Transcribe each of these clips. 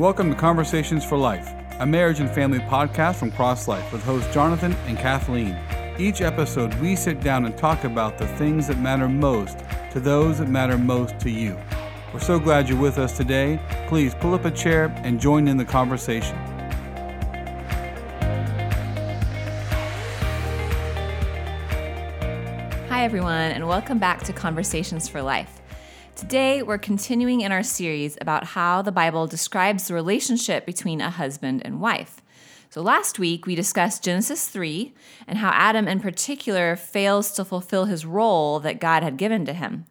Welcome to Conversations for Life, a marriage and family podcast from Cross Life with hosts Jonathan and Kathleen. Each episode, we sit down and talk about the things that matter most to those that matter most to you. We're so glad you're with us today. Please pull up a chair and join in the conversation. Hi, everyone, and welcome back to Conversations for Life. Today, we're continuing in our series about how the Bible describes the relationship between a husband and wife. So last week, we discussed Genesis 3 and how Adam in particular fails to fulfill his role that God had given to him.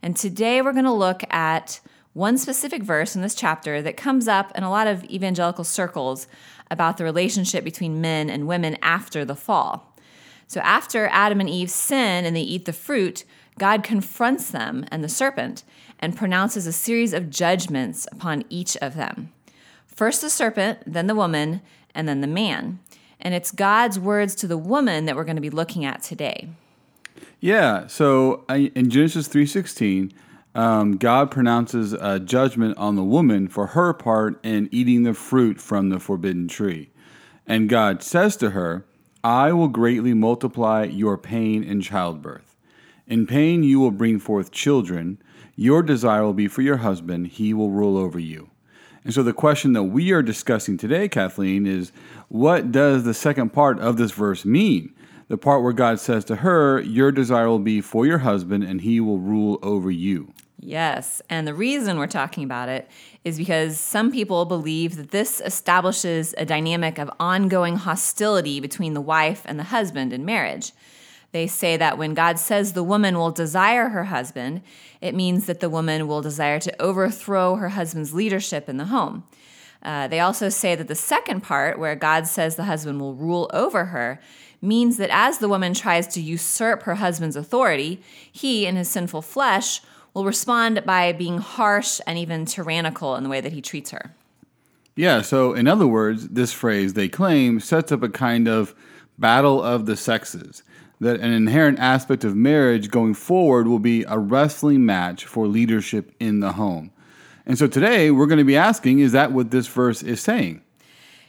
And today, we're going to look at one specific verse in this chapter that comes up in a lot of evangelical circles about the relationship between men and women after the fall. So after Adam and Eve sin and they eat the fruit, God confronts them and the serpent and pronounces a series of judgments upon each of them. First the serpent, then the woman, and then the man. And it's God's words to the woman that we're going to be looking at today. Yeah, so in Genesis 3:16, God pronounces a judgment on the woman for her part in eating the fruit from the forbidden tree. And God says to her, "I will greatly multiply your pain in childbirth. In pain you will bring forth children. Your desire will be for your husband. He will rule over you." And so the question that we are discussing today, Kathleen, is what does the second part of this verse mean? The part where God says to her, "Your desire will be for your husband, and he will rule over you." Yes, and the reason we're talking about it is because some people believe that this establishes a dynamic of ongoing hostility between the wife and the husband in marriage. They say that when God says the woman will desire her husband, it means that the woman will desire to overthrow her husband's leadership in the home. They also say that the second part, where God says the husband will rule over her, means that as the woman tries to usurp her husband's authority, he, in his sinful flesh, will respond by being harsh and even tyrannical in the way that he treats her. Yeah, so in other words, this phrase, they claim, sets up a kind of battle of the sexes, that an inherent aspect of marriage going forward will be a wrestling match for leadership in the home. And so today, we're going to be asking, is that what this verse is saying?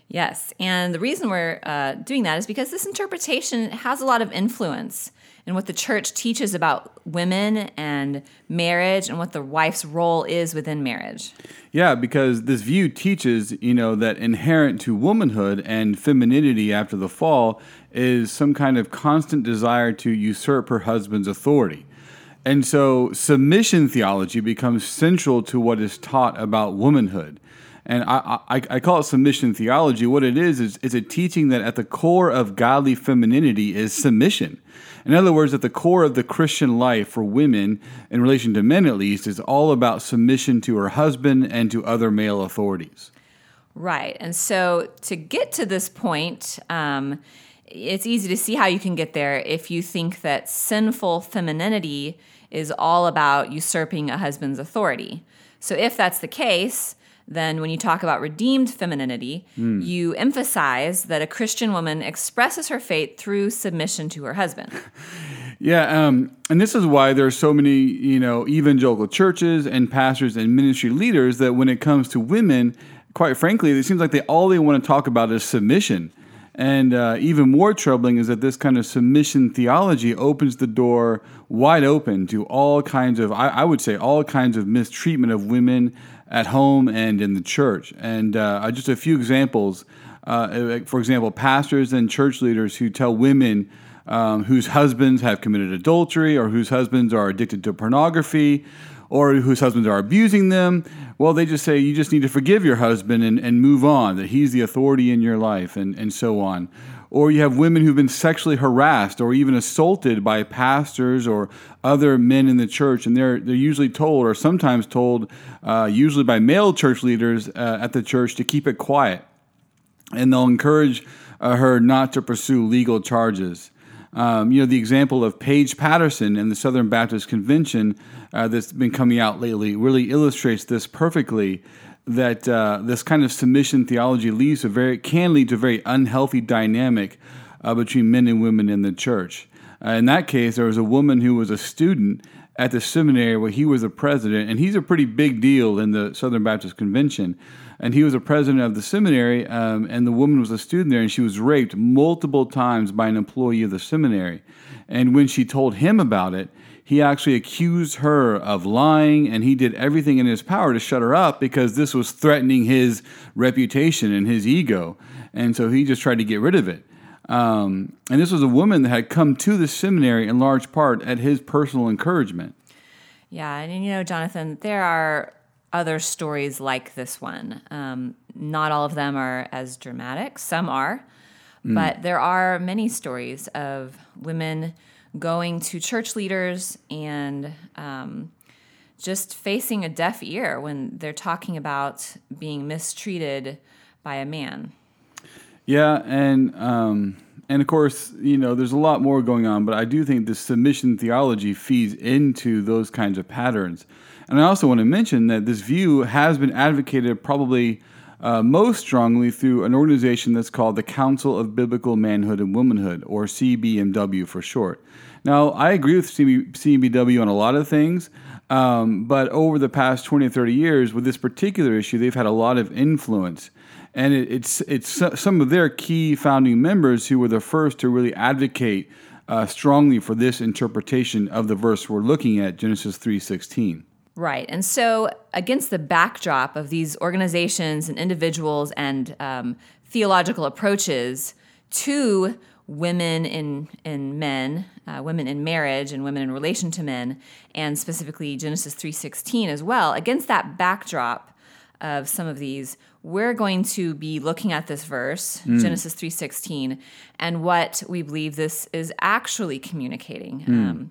Yes, and the reason we're doing that is because this interpretation has a lot of influence in what the church teaches about women and marriage and what the wife's role is within marriage. Yeah, because this view teaches, that inherent to womanhood and femininity after the fall is some kind of constant desire to usurp her husband's authority. And so submission theology becomes central to what is taught about womanhood. And I call it submission theology. What it is it's a teaching that at the core of godly femininity is submission. In other words, at the core of the Christian life for women, in relation to men at least, is all about submission to her husband and to other male authorities. Right. And so to get to this point, it's easy to see how you can get there if you think that sinful femininity is all about usurping a husband's authority. So if that's the case, then when you talk about redeemed femininity, you emphasize that a Christian woman expresses her faith through submission to her husband. And this is why there are so many, evangelical churches and pastors and ministry leaders that when it comes to women, quite frankly, it seems like all they want to talk about is submission. And even more troubling is that this kind of submission theology opens the door wide open to all kinds of, I would say, all kinds of mistreatment of women at home and in the church. And just a few examples, for example, pastors and church leaders who tell women whose husbands have committed adultery or whose husbands are addicted to pornography or whose husbands are abusing them, well, they just say, you just need to forgive your husband and move on, that he's the authority in your life, and so on. Or you have women who've been sexually harassed or even assaulted by pastors or other men in the church, and they're usually told, or sometimes told, usually by male church leaders at the church, to keep it quiet. And they'll encourage her not to pursue legal charges. The example of Paige Patterson and the Southern Baptist Convention that's been coming out lately really illustrates this perfectly, that this kind of submission theology can lead to a very unhealthy dynamic between men and women in the church. In that case, there was a woman who was a student at the seminary where he was a president, and he's a pretty big deal in the Southern Baptist Convention. And he was a president of the seminary, and the woman was a student there, and she was raped multiple times by an employee of the seminary. And when she told him about it, he actually accused her of lying, and he did everything in his power to shut her up because this was threatening his reputation and his ego. And so he just tried to get rid of it. And this was a woman that had come to the seminary in large part at his personal encouragement. Yeah, and you know, Jonathan, there are other stories like this one. Not all of them are as dramatic. Some are. But there are many stories of women going to church leaders and just facing a deaf ear when they're talking about being mistreated by a man. Yeah, and of course, you know, there's a lot more going on, but I do think the submission theology feeds into those kinds of patterns. And I also want to mention that this view has been advocated probably most strongly through an organization that's called the Council of Biblical Manhood and Womanhood, or CBMW for short. Now, I agree with CBMW on a lot of things, but over the past 20 or 30 years, with this particular issue, they've had a lot of influence. And it's some of their key founding members who were the first to really advocate strongly for this interpretation of the verse we're looking at, Genesis 3:16. Right. And so against the backdrop of these organizations and individuals and theological approaches to women in men, women in marriage and women in relation to men, and specifically Genesis 3:16 as well, against that backdrop of some of these, we're going to be looking at this verse, Genesis 3:16, and what we believe this is actually communicating.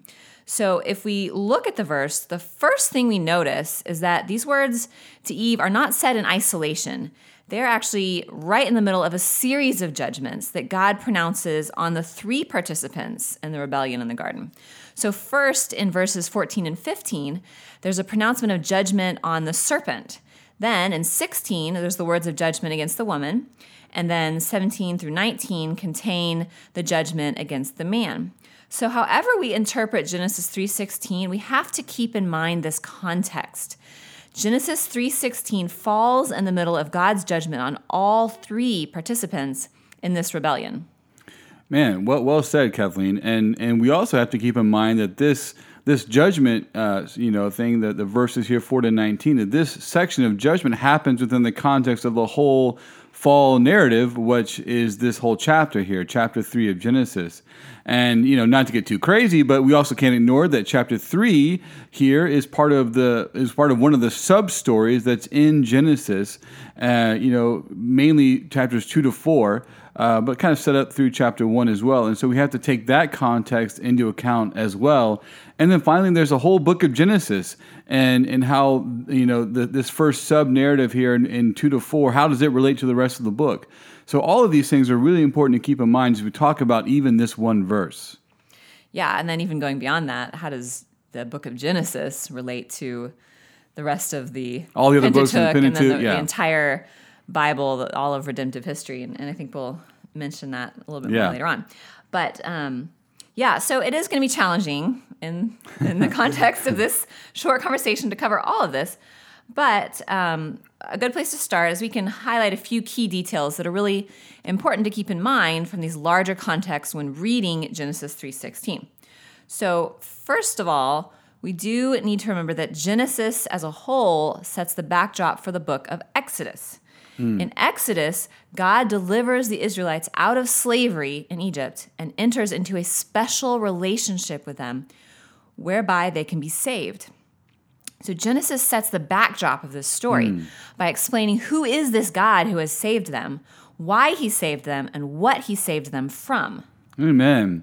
So if we look at the verse, the first thing we notice is that these words to Eve are not said in isolation. They're actually right in the middle of a series of judgments that God pronounces on the three participants in the rebellion in the garden. So first, in verses 14 and 15, there's a pronouncement of judgment on the serpent. Then in 16, there's the words of judgment against the woman, and then 17 through 19 contain the judgment against the man. So however we interpret Genesis 3:16, we have to keep in mind this context. Genesis 3:16 falls in the middle of God's judgment on all three participants in this rebellion. Man, well said, Kathleen. And we also have to keep in mind that this judgment, thing that the verses here 4 to 19, that this section of judgment happens within the context of the whole fall narrative, which is this whole chapter here, chapter 3 of Genesis. And, you know, not to get too crazy, but we also can't ignore that chapter 3 here is part of one of the sub-stories that's in Genesis, mainly chapters 2 to 4, but kind of set up through chapter 1 as well. And so we have to take that context into account as well. And then finally, there's a whole book of Genesis and how, this first sub-narrative here in 2 to 4, how does it relate to the rest of the book? So all of these things are really important to keep in mind as we talk about even this one verse. Yeah, and then even going beyond that, how does the book of Genesis relate to the rest of all the other books in the Pentateuch, and then the entire Bible, all of redemptive history, and I think we'll mention that a little bit more later on. But so it is going to be challenging in the context of this short conversation to cover all of this, but a good place to start is we can highlight a few key details that are really important to keep in mind from these larger contexts when reading Genesis 3:16. So first of all, we do need to remember that Genesis as a whole sets the backdrop for the book of Exodus. In Exodus, God delivers the Israelites out of slavery in Egypt and enters into a special relationship with them whereby they can be saved. So Genesis sets the backdrop of this story by explaining who is this God who has saved them, why he saved them, and what he saved them from. Amen.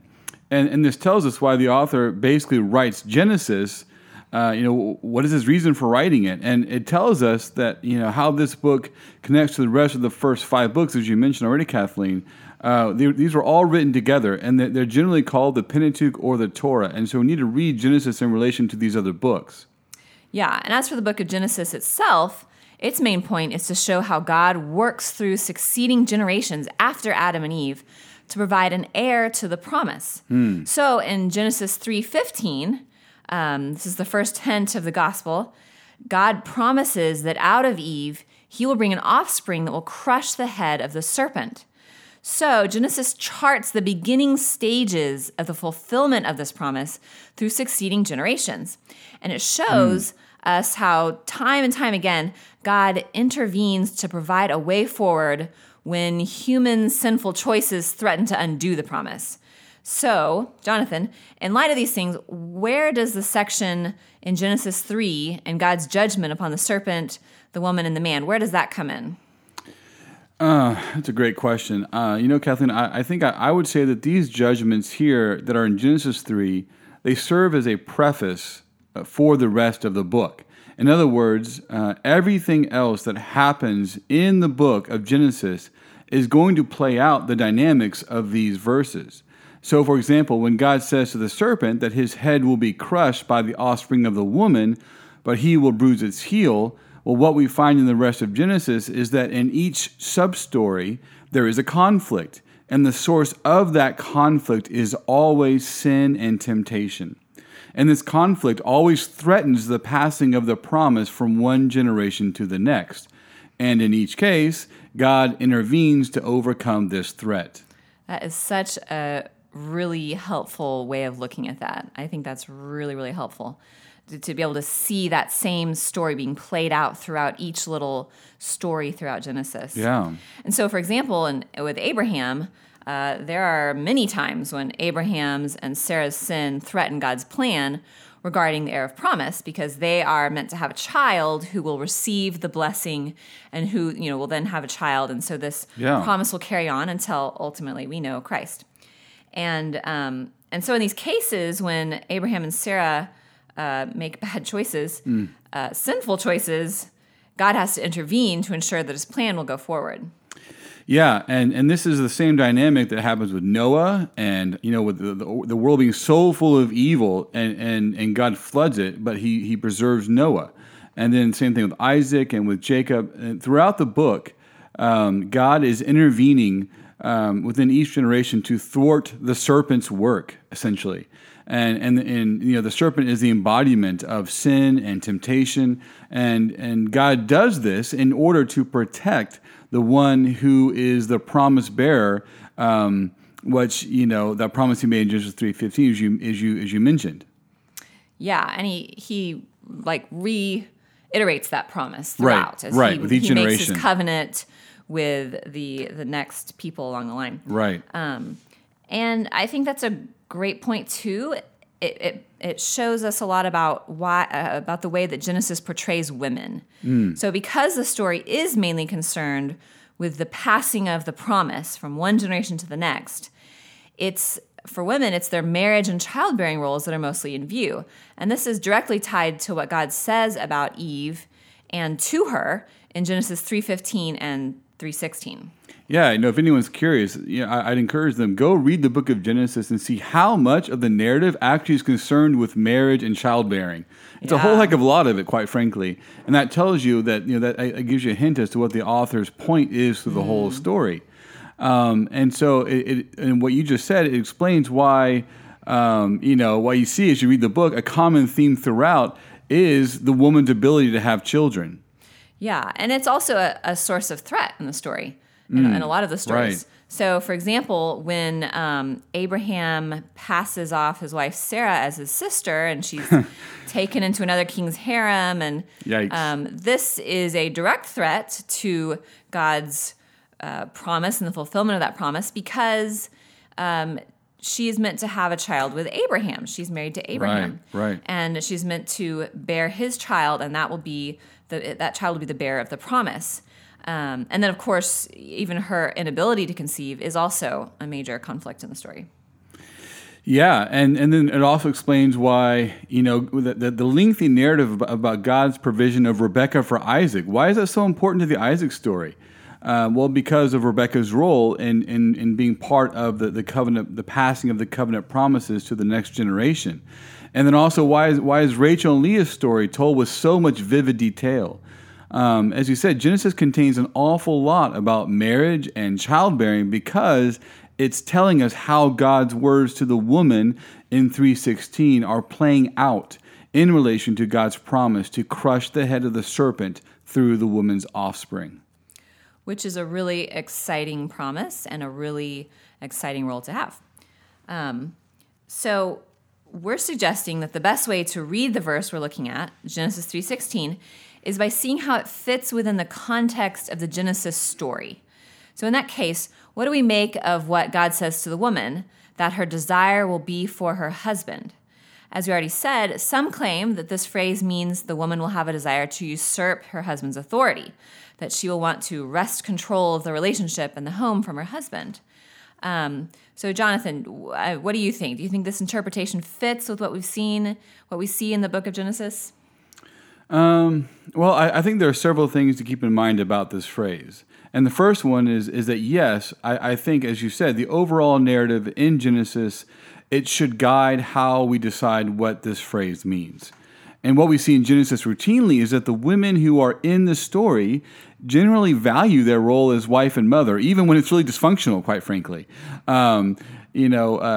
And this tells us why the author basically writes Genesis. What is his reason for writing it? And it tells us that, how this book connects to the rest of the first five books, as you mentioned already, Kathleen. These were all written together, and they're generally called the Pentateuch or the Torah. And so we need to read Genesis in relation to these other books. Yeah, and as for the book of Genesis itself, its main point is to show how God works through succeeding generations after Adam and Eve to provide an heir to the promise. So in Genesis 3:15... This is the first hint of the gospel. God promises that out of Eve, he will bring an offspring that will crush the head of the serpent. So Genesis charts the beginning stages of the fulfillment of this promise through succeeding generations. And it shows us how time and time again, God intervenes to provide a way forward when human sinful choices threaten to undo the promise. So, Jonathan, in light of these things, where does the section in Genesis 3 and God's judgment upon the serpent, the woman, and the man, where does that come in? That's a great question. Kathleen, I think I would say that these judgments here that are in Genesis 3, they serve as a preface for the rest of the book. In other words, everything else that happens in the book of Genesis is going to play out the dynamics of these verses. So, for example, when God says to the serpent that his head will be crushed by the offspring of the woman, but he will bruise its heel, well, what we find in the rest of Genesis is that in each sub-story, there is a conflict, and the source of that conflict is always sin and temptation. And this conflict always threatens the passing of the promise from one generation to the next. And in each case, God intervenes to overcome this threat. That is such a really helpful way of looking at that. I think that's really, really helpful to be able to see that same story being played out throughout each little story throughout Genesis. Yeah. And so, for example, with Abraham, there are many times when Abraham's and Sarah's sin threaten God's plan regarding the heir of promise, because they are meant to have a child who will receive the blessing and who, will then have a child. And so this promise will carry on until ultimately we know Christ. And so in these cases, when Abraham and Sarah make bad choices, sinful choices, God has to intervene to ensure that his plan will go forward. Yeah, and this is the same dynamic that happens with Noah and, with the world being so full of evil and God floods it, but he preserves Noah. And then same thing with Isaac and with Jacob. And throughout the book, God is intervening within each generation to thwart the serpent's work, essentially. And the serpent is the embodiment of sin and temptation, and God does this in order to protect the one who is the promise bearer, which that promise he made in Genesis 3:15, as you mentioned. Yeah, and he like reiterates that promise throughout, right. With each generation, he makes his covenant with the next people along the line, right? And I think that's a great point too. It shows us a lot about why about the way that Genesis portrays women. So because the story is mainly concerned with the passing of the promise from one generation to the next, it's for women, it's their marriage and childbearing roles that are mostly in view. And this is directly tied to what God says about Eve and to her in Genesis 3:15 and 3:16. Yeah, if anyone's curious, I'd encourage them, go read the book of Genesis and see how much of the narrative actually is concerned with marriage and childbearing. It's a whole heck of a lot of it, quite frankly. And that tells you that, that gives you a hint as to what the author's point is through the whole story. And so, and what you just said, it explains why, what you see as you read the book, a common theme throughout is the woman's ability to have children. Yeah, and it's also a source of threat in the story. In a lot of the stories. Right. So, for example, when Abraham passes off his wife Sarah as his sister, and she's taken into another king's harem, and this is a direct threat to God's promise and the fulfillment of that promise, because she is meant to have a child with Abraham. She's married to Abraham. Right. And she's meant to bear his child, and that will be that child will be the bearer of the promise. And then, of course, even her inability to conceive is also a major conflict in the story. Yeah, and then it also explains why, the lengthy narrative about God's provision of Rebecca for Isaac. Why is that so important to the Isaac story? Well, because of Rebecca's role in being part of the covenant, the passing of the covenant promises to the next generation. And then also, why is Rachel and Leah's story told with so much vivid detail? As you said, Genesis contains an awful lot about marriage and childbearing because it's telling us how God's words to the woman in 3:16 are playing out in relation to God's promise to crush the head of the serpent through the woman's offspring. Which is a really exciting promise and a really exciting role to have. So we're suggesting that the best way to read the verse we're looking at, Genesis 3:16, is by seeing how it fits within the context of the Genesis story. So in that case, what do we make of what God says to the woman, that her desire will be for her husband? As we already said, some claim that this phrase means the woman will have a desire to usurp her husband's authority, that she will want to wrest control of the relationship and the home from her husband. So Jonathan, what do you think? Do you think this interpretation fits with what we've seen, what we see in the book of Genesis? Well, I think there are several things to keep in mind about this phrase. And the first one is that, yes, I think, as you said, the overall narrative in Genesis, it should guide how we decide what this phrase means. And what we see in Genesis routinely is that the women who are in the story generally value their role as wife and mother, even when it's really dysfunctional, quite frankly.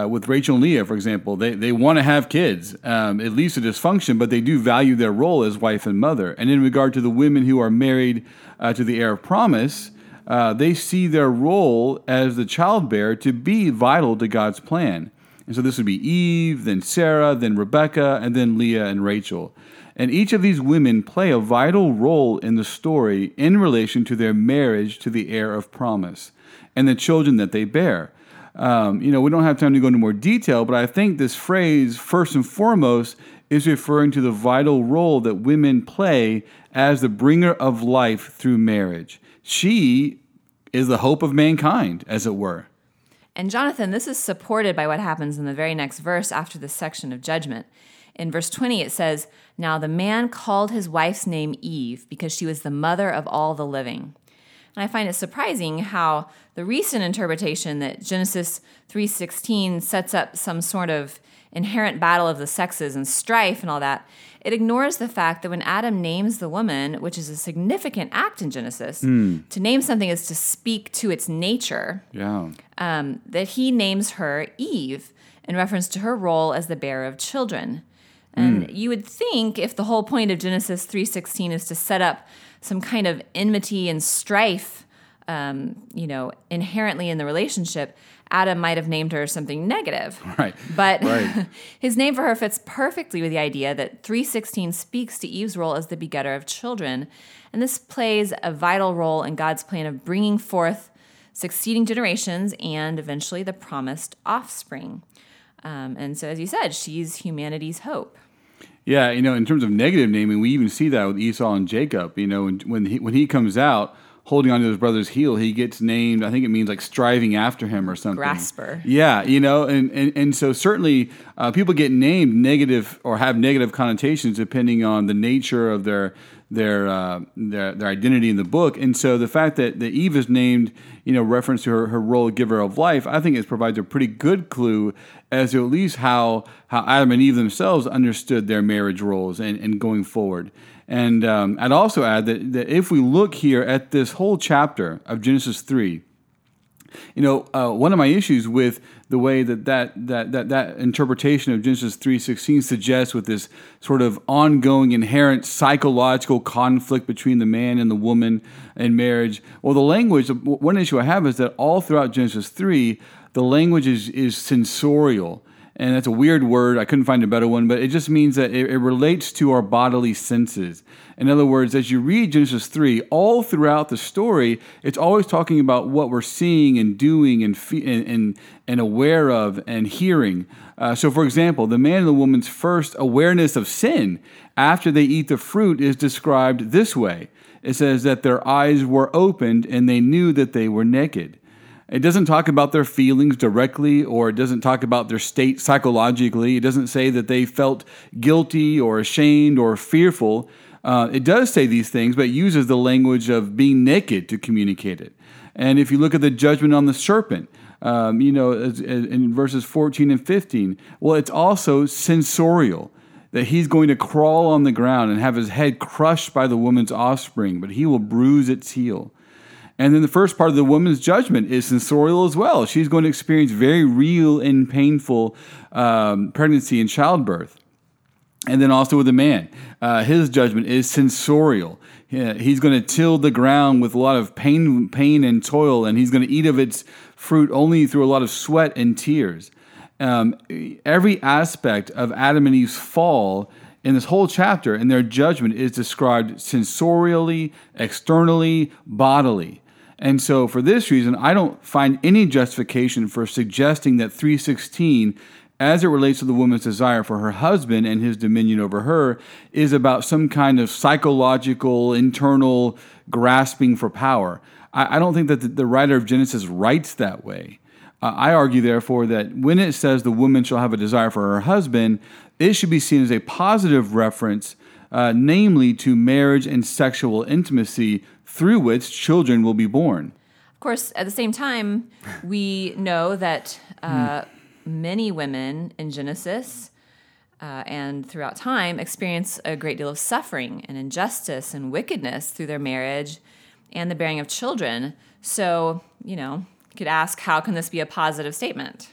With Rachel and Leah, for example, they want to have kids. It leads to dysfunction, but they do value their role as wife and mother. And in regard to the women who are married to the heir of promise, they see their role as the childbearer to be vital to God's plan. And so this would be Eve, then Sarah, then Rebecca, and then Leah and Rachel. And each of these women play a vital role in the story in relation to their marriage to the heir of promise and the children that they bear. We don't have time to go into more detail, but I think this phrase, first and foremost, is referring to the vital role that women play as the bringer of life through marriage. She is the hope of mankind, as it were. And Jonathan, this is supported by what happens in the very next verse after this section of judgment. In verse 20, it says, "Now the man called his wife's name Eve, because she was the mother of all the living." And I find it surprising how the recent interpretation that Genesis 3:16 sets up some sort of inherent battle of the sexes and strife and all that, it ignores the fact that when Adam names the woman, which is a significant act in Genesis, to name something is to speak to its nature, that he names her Eve in reference to her role as the bearer of children. And you would think if the whole point of Genesis 3:16 is to set up some kind of enmity and strife, inherently in the relationship, Adam might have named her something negative. Right. But his name for her fits perfectly with the idea that 3:16 speaks to Eve's role as the begetter of children. And this plays a vital role in God's plan of bringing forth succeeding generations and eventually the promised offspring. And so, as you said, she's humanity's hope. Yeah, in terms of negative naming, we even see that with Esau and Jacob. When he comes out holding onto his brother's heel, he gets named, I think it means like striving after him or something. Grasper. Yeah, and so certainly people get named negative or have negative connotations depending on the nature of their identity in the book. And so the fact that Eve is named, reference to her role giver of life, I think it provides a pretty good clue as to at least how Adam and Eve themselves understood their marriage roles and going forward. And I'd also add that if we look here at this whole chapter of Genesis 3, one of my issues with the way that interpretation of Genesis 3:16 suggests with this sort of ongoing inherent psychological conflict between the man and the woman in marriage. Well, the language, one issue I have is that all throughout Genesis 3, the language is sensorial. And that's a weird word. I couldn't find a better one, but it just means that it relates to our bodily senses. In other words, as you read Genesis 3, all throughout the story, it's always talking about what we're seeing and doing and aware of and hearing. So, for example, the man and the woman's first awareness of sin after they eat the fruit is described this way. It says that their eyes were opened and they knew that they were naked. It doesn't talk about their feelings directly, or it doesn't talk about their state psychologically. It doesn't say that they felt guilty or ashamed or fearful. It does say these things, but it uses the language of being naked to communicate it. And if you look at the judgment on the serpent, in verses 14 and 15, well, it's also sensorial, that he's going to crawl on the ground and have his head crushed by the woman's offspring, but he will bruise its heel. And then the first part of the woman's judgment is sensorial as well. She's going to experience very real and painful pregnancy and childbirth. And then also with the man, his judgment is sensorial. He's going to till the ground with a lot of pain and toil, and he's going to eat of its fruit only through a lot of sweat and tears. Every aspect of Adam and Eve's fall in this whole chapter and their judgment is described sensorially, externally, bodily. And so for this reason, I don't find any justification for suggesting that 3:16, as it relates to the woman's desire for her husband and his dominion over her, is about some kind of psychological, internal grasping for power. I don't think that the writer of Genesis writes that way. I argue, therefore, that when it says the woman shall have a desire for her husband, it should be seen as a positive reference, namely to marriage and sexual intimacy through which children will be born. Of course, at the same time, we know that many women in Genesis and throughout time experience a great deal of suffering and injustice and wickedness through their marriage and the bearing of children. So, you could ask, how can this be a positive statement?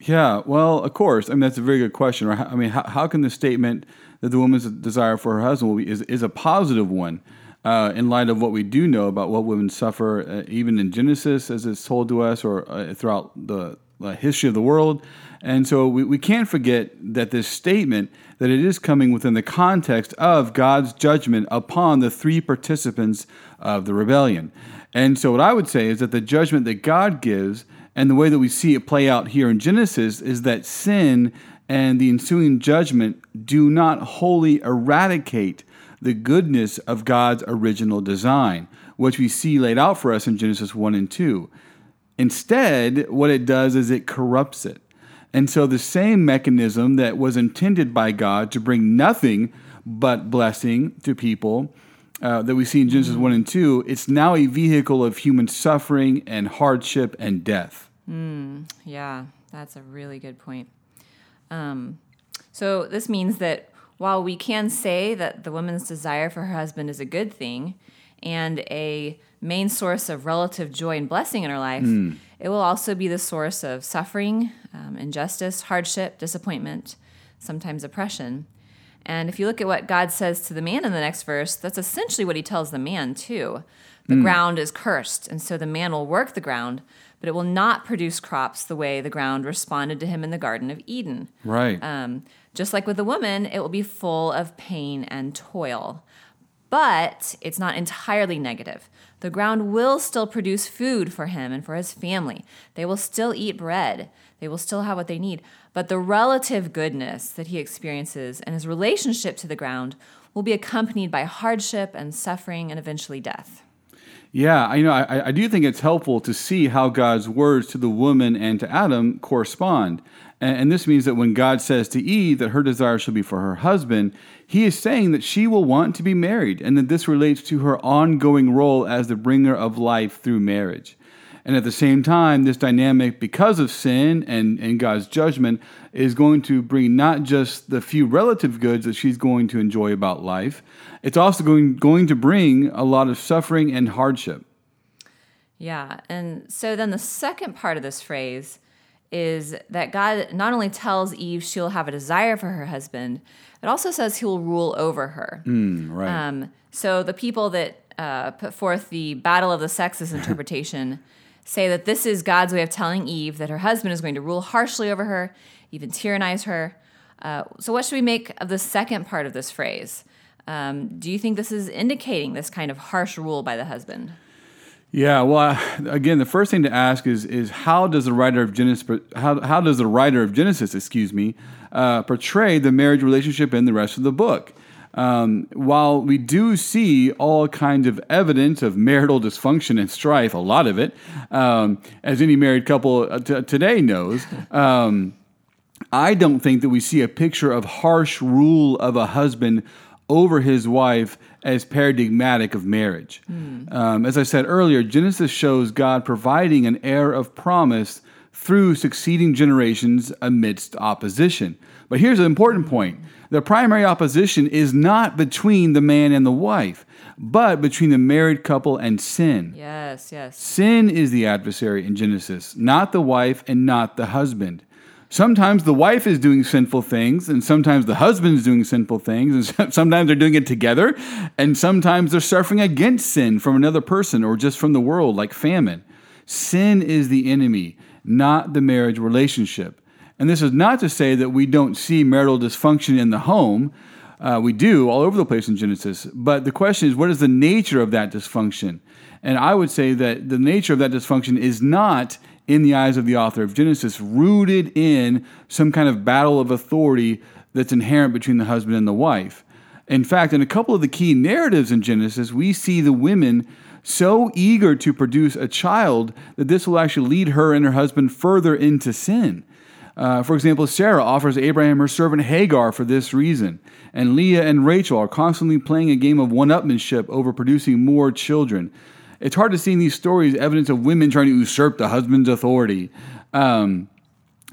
Yeah, well, of course. I mean, that's a very good question. Right? I mean, how can the statement that the woman's desire for her husband will be is a positive one in light of what we do know about what women suffer, even in Genesis, as it's told to us, or throughout the history of the world. And so we can't forget that this statement, that it is coming within the context of God's judgment upon the three participants of the rebellion. And so what I would say is that the judgment that God gives and the way that we see it play out here in Genesis is that sin and the ensuing judgment do not wholly eradicate the goodness of God's original design, which we see laid out for us in Genesis 1 and 2. Instead, what it does is it corrupts it. And so the same mechanism that was intended by God to bring nothing but blessing to people that we see in Genesis 1 and 2, it's now a vehicle of human suffering and hardship and death. Yeah, that's a really good point. So this means that while we can say that the woman's desire for her husband is a good thing and a main source of relative joy and blessing in her life, it will also be the source of suffering, injustice, hardship, disappointment, sometimes oppression. And if you look at what God says to the man in the next verse, that's essentially what he tells the man too. The ground is cursed, and so the man will work the ground, but it will not produce crops the way the ground responded to him in the Garden of Eden. Right. Just like with the woman, it will be full of pain and toil. But it's not entirely negative. The ground will still produce food for him and for his family. They will still eat bread. They will still have what they need. But the relative goodness that he experiences and his relationship to the ground will be accompanied by hardship and suffering and eventually death. Yeah, I do think it's helpful to see how God's words to the woman and to Adam correspond. And this means that when God says to Eve that her desire shall be for her husband, he is saying that she will want to be married and that this relates to her ongoing role as the bringer of life through marriage. And at the same time, this dynamic, because of sin and God's judgment, is going to bring not just the few relative goods that she's going to enjoy about life, it's also going to bring a lot of suffering and hardship. Yeah, and so then the second part of this phrase is that God not only tells Eve she'll have a desire for her husband, it also says he will rule over her. Right. So the people that put forth the battle of the sexes interpretation say that this is God's way of telling Eve that her husband is going to rule harshly over her, even tyrannize her. So what should we make of the second part of this phrase? Do you think this is indicating this kind of harsh rule by the husband? Yeah, well, again, the first thing to ask is how does the writer of Genesis portray the marriage relationship in the rest of the book? While we do see all kinds of evidence of marital dysfunction and strife, a lot of it, as any married couple today knows, I don't think that we see a picture of harsh rule of a husband over his wife as paradigmatic of marriage. As I said earlier, Genesis shows God providing an air of promise through succeeding generations amidst opposition. But here's an important point. The primary opposition is not between the man and the wife, but between the married couple and sin. Yes. Sin is the adversary in Genesis, not the wife and not the husband. Sometimes the wife is doing sinful things, and sometimes the husband's doing sinful things, and sometimes they're doing it together, and sometimes they're suffering against sin from another person or just from the world, like famine. Sin is the enemy, not the marriage relationship. And this is not to say that we don't see marital dysfunction in the home. We do all over the place in Genesis. But the question is, what is the nature of that dysfunction? And I would say that the nature of that dysfunction is not, in the eyes of the author of Genesis, rooted in some kind of battle of authority that's inherent between the husband and the wife. In fact, in a couple of the key narratives in Genesis, we see the women so eager to produce a child that this will actually lead her and her husband further into sin. For example, Sarah offers Abraham her servant Hagar for this reason, and Leah and Rachel are constantly playing a game of one-upmanship over producing more children. It's hard to see in these stories evidence of women trying to usurp the husband's authority. And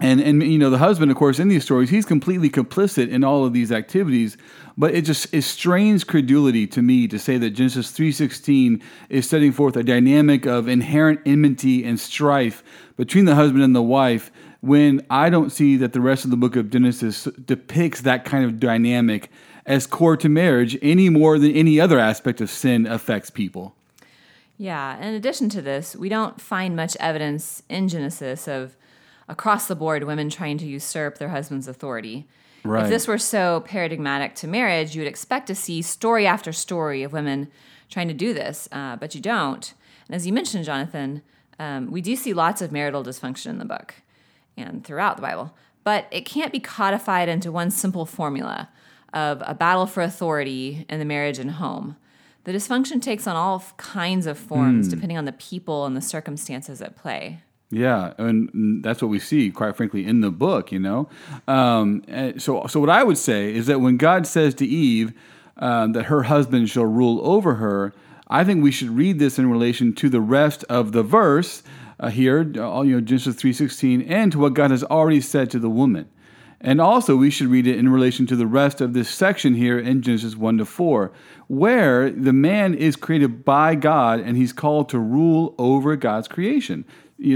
you know, the husband, of course, in these stories, he's completely complicit in all of these activities. But it just is strange credulity to me to say that Genesis 3:16 is setting forth a dynamic of inherent enmity and strife between the husband and the wife, when I don't see that the rest of the book of Genesis depicts that kind of dynamic as core to marriage any more than any other aspect of sin affects people. Yeah, in addition to this, we don't find much evidence in Genesis of across-the-board women trying to usurp their husband's authority. Right. If this were so paradigmatic to marriage, you would expect to see story after story of women trying to do this, but you don't. And as you mentioned, Jonathan, we do see lots of marital dysfunction in the book and throughout the Bible, but it can't be codified into one simple formula of a battle for authority in the marriage and home. The dysfunction takes on all kinds of forms, depending on the people and the circumstances at play. Yeah, and that's what we see, quite frankly, in the book, you know. So what I would say is that when God says to Eve that her husband shall rule over her, I think we should read this in relation to the rest of the verse here, Genesis 3:16, and to what God has already said to the woman. And also, we should read it in relation to the rest of this section here in Genesis 1-4, where the man is created by God and he's called to rule over God's creation.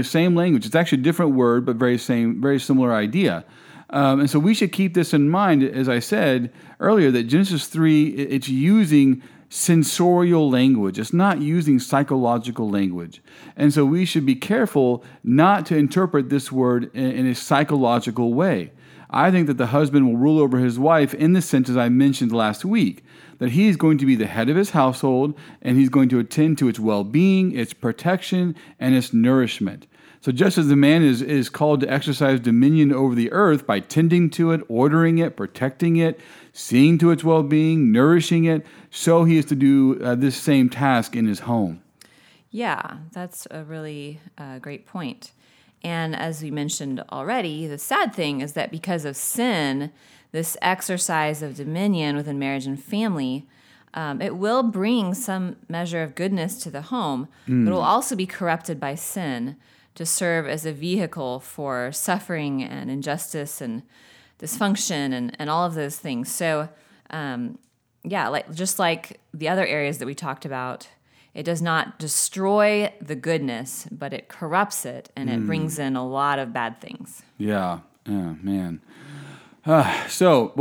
Same language. It's actually a different word, but very similar idea. And so we should keep this in mind, as I said earlier, that Genesis 3, it's using sensorial language. It's not using psychological language. And so we should be careful not to interpret this word in a psychological way. I think that the husband will rule over his wife in the sense, as I mentioned last week, that he's going to be the head of his household, and he's going to attend to its well-being, its protection, and its nourishment. So just as the man is called to exercise dominion over the earth by tending to it, ordering it, protecting it, seeing to its well-being, nourishing it, so he is to do this same task in his home. Yeah, that's a really great point. And as we mentioned already, the sad thing is that because of sin, this exercise of dominion within marriage and family, it will bring some measure of goodness to the home, but it will also be corrupted by sin to serve as a vehicle for suffering and injustice and dysfunction and all of those things. So, just like the other areas that we talked about, it does not destroy the goodness, but it corrupts it, and it brings in a lot of bad things. Yeah, man. What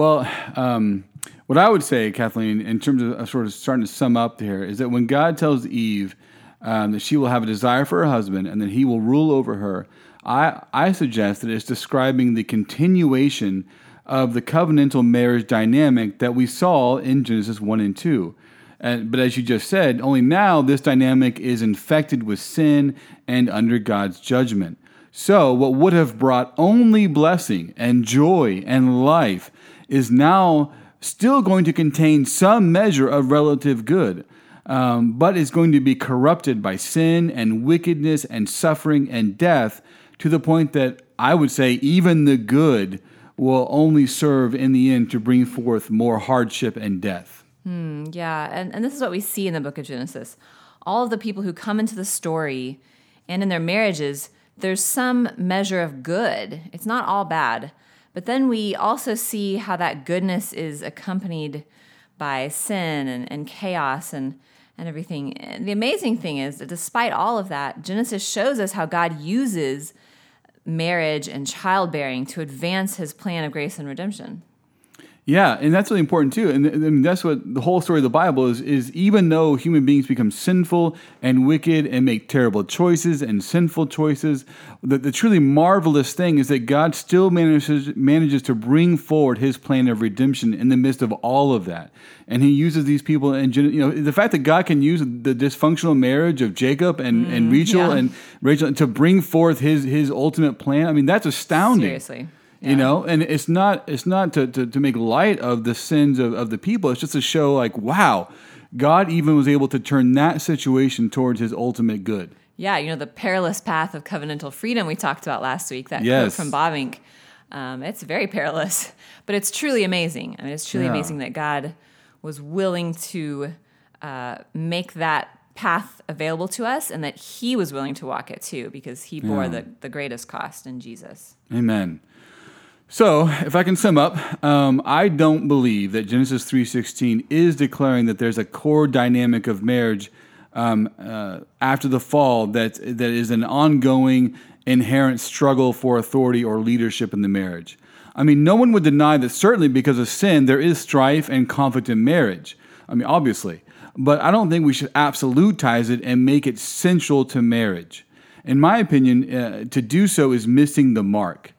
I would say, Kathleen, in terms of sort of starting to sum up here, is that when God tells Eve that she will have a desire for her husband and that he will rule over her, I suggest that it's describing the continuation of the covenantal marriage dynamic that we saw in Genesis 1 and 2. But as you just said, only now this dynamic is infected with sin and under God's judgment. So what would have brought only blessing and joy and life is now still going to contain some measure of relative good, but is going to be corrupted by sin and wickedness and suffering and death, to the point that I would say even the good will only serve in the end to bring forth more hardship and death. And this is what we see in the book of Genesis. All of the people who come into the story and in their marriages, there's some measure of good. It's not all bad. But then we also see how that goodness is accompanied by sin and chaos and everything. And the amazing thing is that despite all of that, Genesis shows us how God uses marriage and childbearing to advance his plan of grace and redemption. Yeah, and that's really important too. And that's what the whole story of the Bible is even though human beings become sinful and wicked and make terrible choices and sinful choices, the truly marvelous thing is that God still manages to bring forward his plan of redemption in the midst of all of that. And he uses these people, and the fact that God can use the dysfunctional marriage of Jacob and Rachel and Rachel to bring forth his ultimate plan, I mean, that's astounding. Seriously. Yeah. And it's not to make light of the sins of the people. It's just to show, like, wow, God even was able to turn that situation towards his ultimate good. Yeah, the perilous path of covenantal freedom we talked about last week, that quote from Bavinck. It's very perilous, but it's truly amazing. I mean, it's truly amazing that God was willing to make that path available to us, and that he was willing to walk it too, because he bore the greatest cost in Jesus. Amen. So, if I can sum up, I don't believe that Genesis 3:16 is declaring that there's a core dynamic of marriage after the fall that is an ongoing, inherent struggle for authority or leadership in the marriage. I mean, no one would deny that certainly because of sin, there is strife and conflict in marriage. I mean, obviously. But I don't think we should absolutize it and make it central to marriage. In my opinion, to do so is missing the mark.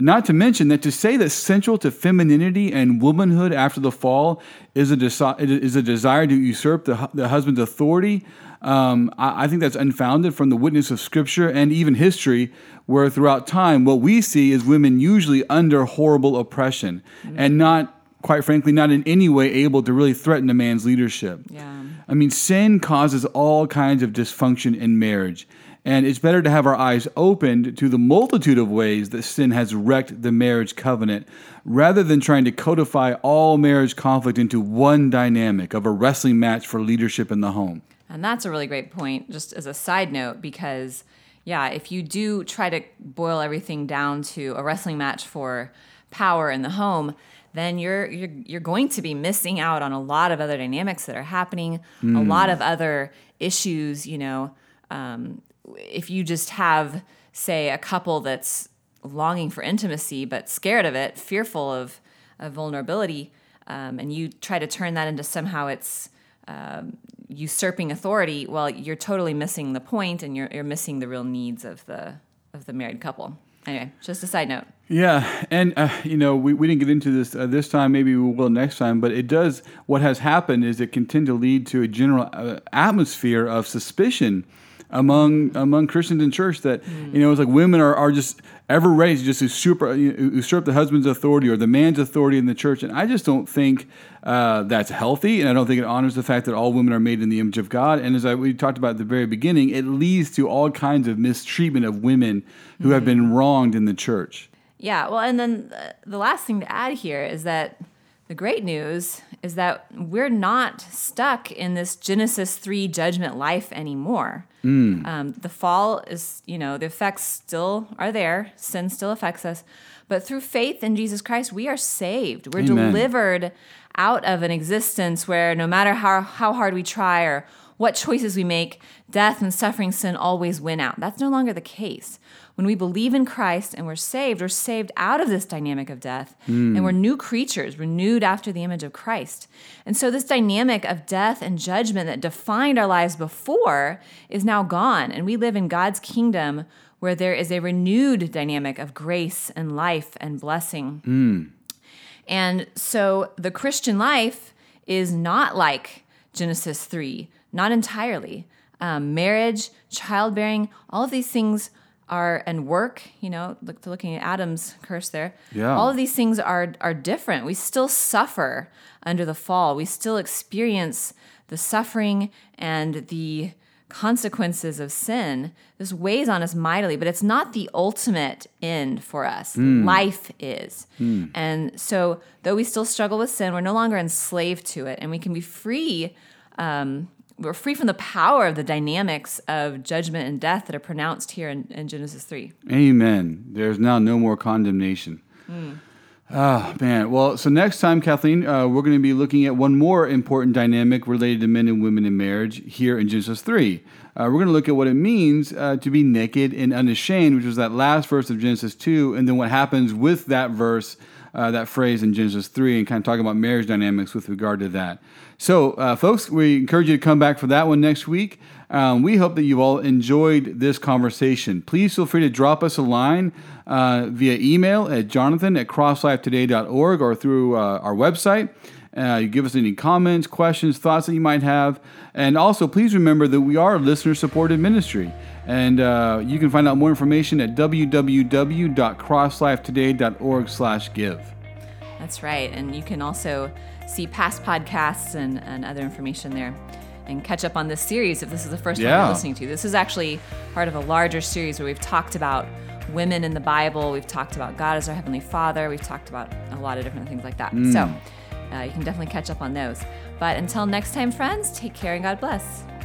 Not to mention that to say that central to femininity and womanhood after the fall is a desire to usurp the husband's authority, I think that's unfounded from the witness of Scripture and even history, where throughout time what we see is women usually under horrible oppression and not, quite frankly, in any way able to really threaten a man's leadership. Yeah. I mean, sin causes all kinds of dysfunction in marriage. And it's better to have our eyes opened to the multitude of ways that sin has wrecked the marriage covenant, rather than trying to codify all marriage conflict into one dynamic of a wrestling match for leadership in the home. And that's a really great point, just as a side note, because, if you do try to boil everything down to a wrestling match for power in the home, then you're going to be missing out on a lot of other dynamics that are happening, a lot of other issues, if you just have, say, a couple that's longing for intimacy but scared of it, fearful of vulnerability, and you try to turn that into somehow it's usurping authority, well, you're totally missing the point, and you're missing the real needs of the married couple. Anyway, just a side note. Yeah, and we didn't get into this this time. Maybe we will next time. But it does. What has happened is it can tend to lead to a general atmosphere of suspicion among Christians in church that, it's like women are just ever ready to just usurp the husband's authority or the man's authority in the church. And I just don't think that's healthy. And I don't think it honors the fact that all women are made in the image of God. And as we talked about at the very beginning, it leads to all kinds of mistreatment of women who have been wronged in the church. Yeah. Well, and then the last thing to add here is that the great news is that we're not stuck in this Genesis 3 judgment life anymore. The fall is, the effects still are there. Sin still affects us. But through faith in Jesus Christ, we are saved. We're delivered out of an existence where no matter how hard we try or what choices we make, death and suffering, sin always win out. That's no longer the case. When we believe in Christ and we're saved out of this dynamic of death, and we're new creatures, renewed after the image of Christ. And so this dynamic of death and judgment that defined our lives before is now gone, and we live in God's kingdom where there is a renewed dynamic of grace and life and blessing. And so the Christian life is not like Genesis 3, not entirely. Marriage, childbearing, all of these things are, and work, looking at Adam's curse there. Yeah. All of these things are different. We still suffer under the fall. We still experience the suffering and the consequences of sin. This weighs on us mightily, but it's not the ultimate end for us. Life is. And so though we still struggle with sin, we're no longer enslaved to it, and we can be free. We're free from the power of the dynamics of judgment and death that are pronounced here in Genesis 3. Amen. There's now no more condemnation. Oh, man. Well, so next time, Kathleen, we're going to be looking at one more important dynamic related to men and women in marriage here in Genesis 3. We're going to look at what it means to be naked and unashamed, which was that last verse of Genesis 2, and then what happens with that verse, that phrase in Genesis 3, and kind of talk about marriage dynamics with regard to that. So, folks, we encourage you to come back for that one next week. We hope that you all enjoyed this conversation. Please feel free to drop us a line via email at jonathan@crosslifetoday.org or through our website. You give us any comments, questions, thoughts that you might have. And also, please remember that we are a listener-supported ministry. And you can find out more information at www.crosslifetoday.org/give. That's right. And you can also see past podcasts and other information there, and catch up on this series if this is the first one you're listening to. This is actually part of a larger series where we've talked about women in the Bible. We've talked about God as our Heavenly Father. We've talked about a lot of different things like that. So you can definitely catch up on those. But until next time, friends, take care and God bless.